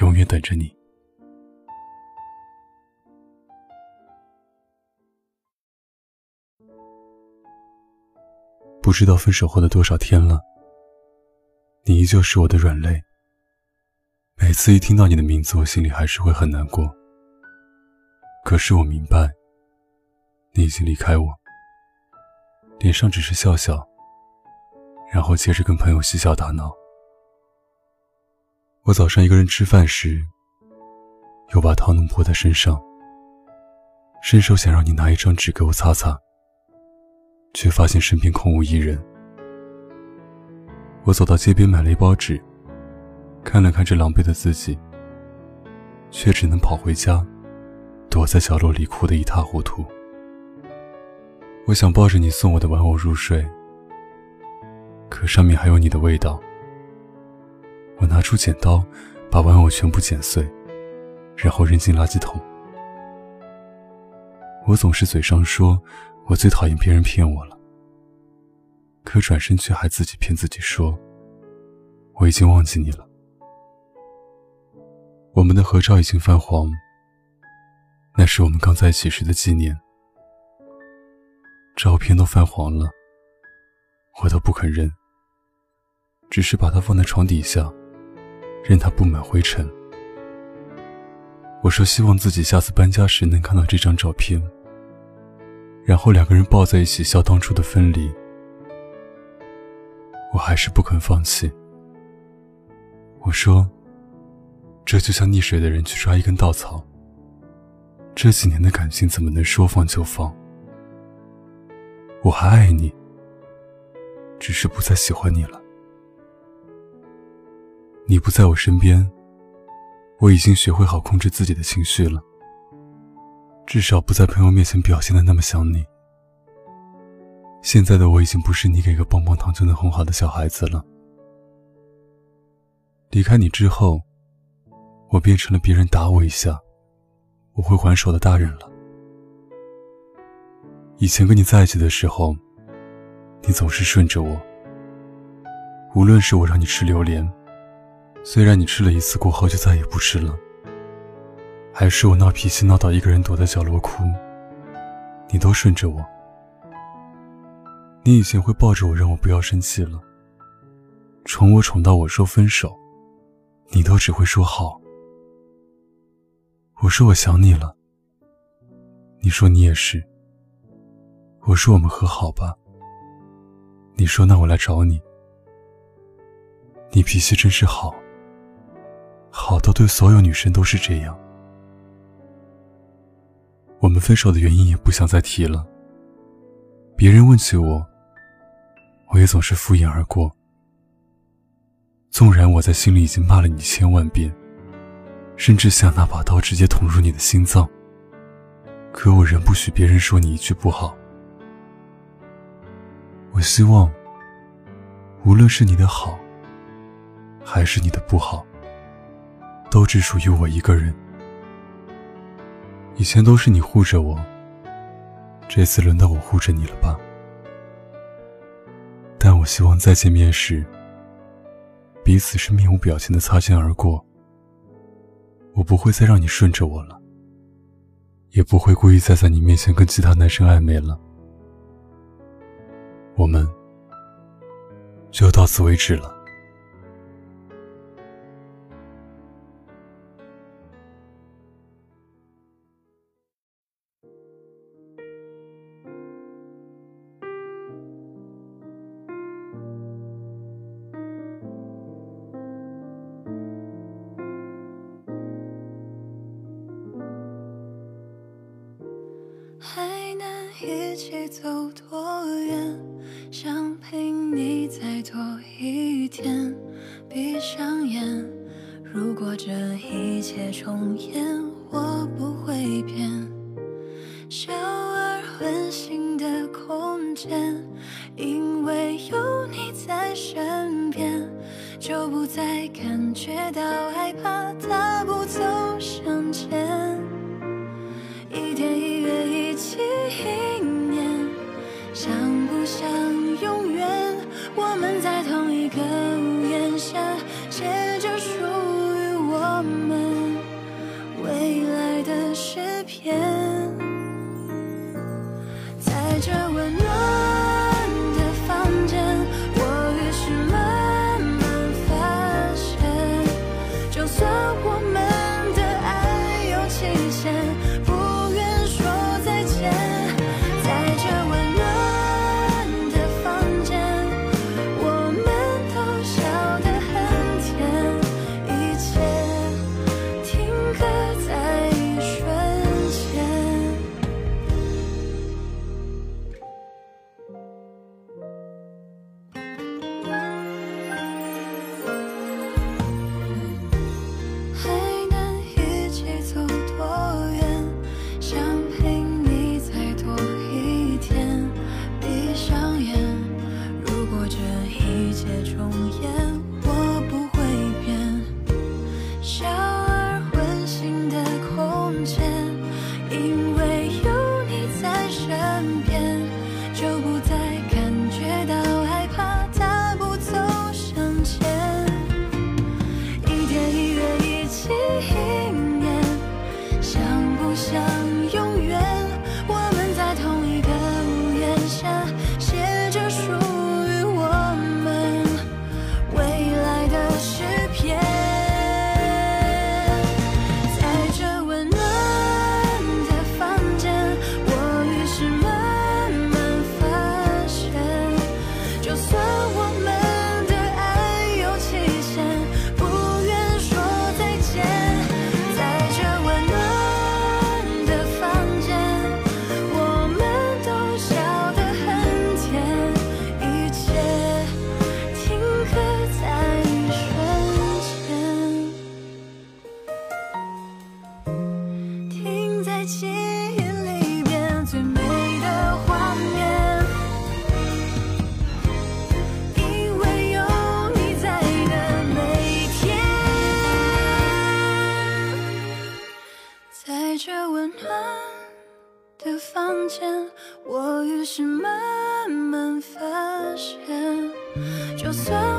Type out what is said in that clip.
永远等着你。不知道分手后的多少天了，你依旧是我的软肋。每次一听到你的名字，我心里还是会很难过。可是我明白，你已经离开我。脸上只是笑笑，然后接着跟朋友嬉笑打闹。我早上一个人吃饭时，又把汤弄泼在身上，伸手想让你拿一张纸给我擦擦，却发现身边空无一人。我走到街边买了一包纸，看了看这狼狈的自己，却只能跑回家，躲在角落里哭得一塌糊涂。我想抱着你送我的玩偶入睡，可上面还有你的味道。我拿出剪刀，把玩偶全部剪碎，然后扔进垃圾桶。我总是嘴上说我最讨厌别人骗我了，可转身却还自己骗自己说我已经忘记你了。我们的合照已经泛黄，那是我们刚在一起时的纪念。照片都泛黄了，我都不肯扔，只是把它放在床底下，任它布满灰尘。我说希望自己下次搬家时能看到这张照片，然后两个人抱在一起笑当初的分离。我还是不肯放弃。我说，这就像溺水的人去抓一根稻草。这几年的感情怎么能说放就放？我还爱你，只是不再喜欢你了。你不在我身边，我已经学会好控制自己的情绪了，至少不在朋友面前表现得那么想你。现在的我已经不是你给个棒棒糖就能哄好的小孩子了。离开你之后，我变成了别人打我一下，我会还手的大人了。以前跟你在一起的时候，你总是顺着我。无论是我让你吃榴莲，虽然你吃了一次过后就再也不吃了，还是我闹脾气闹到一个人躲在角落哭，你都顺着我。你以前会抱着我让我不要生气了，宠我宠到我说分手，你都只会说好。我说我想你了，你说你也是。我说我们和好吧，你说那我来找你。你脾气真是好，好到对所有女生都是这样。我们分手的原因也不想再提了，别人问起我，我也总是敷衍而过。纵然我在心里已经骂了你1000万遍，甚至想拿把刀直接捅入你的心脏，可我仍不许别人说你一句不好。我希望，无论是你的好，还是你的不好，都只属于我一个人。以前都是你护着我，这次轮到我护着你了吧？但我希望再见面时，彼此是面无表情的擦肩而过。我不会再让你顺着我了，也不会故意再在你面前跟其他男生暧昧了。我们就到此为止了。还能一起走多远？想陪你再多一天，闭上眼。如果这一切重演，我不会变。小而温馨的空间，因为有你在身边，就不再感觉到害怕，大步走向前。一天一月一起一年，想不想永远我们在同一个屋檐下，写着属于我们未来的诗篇。在这温暖就算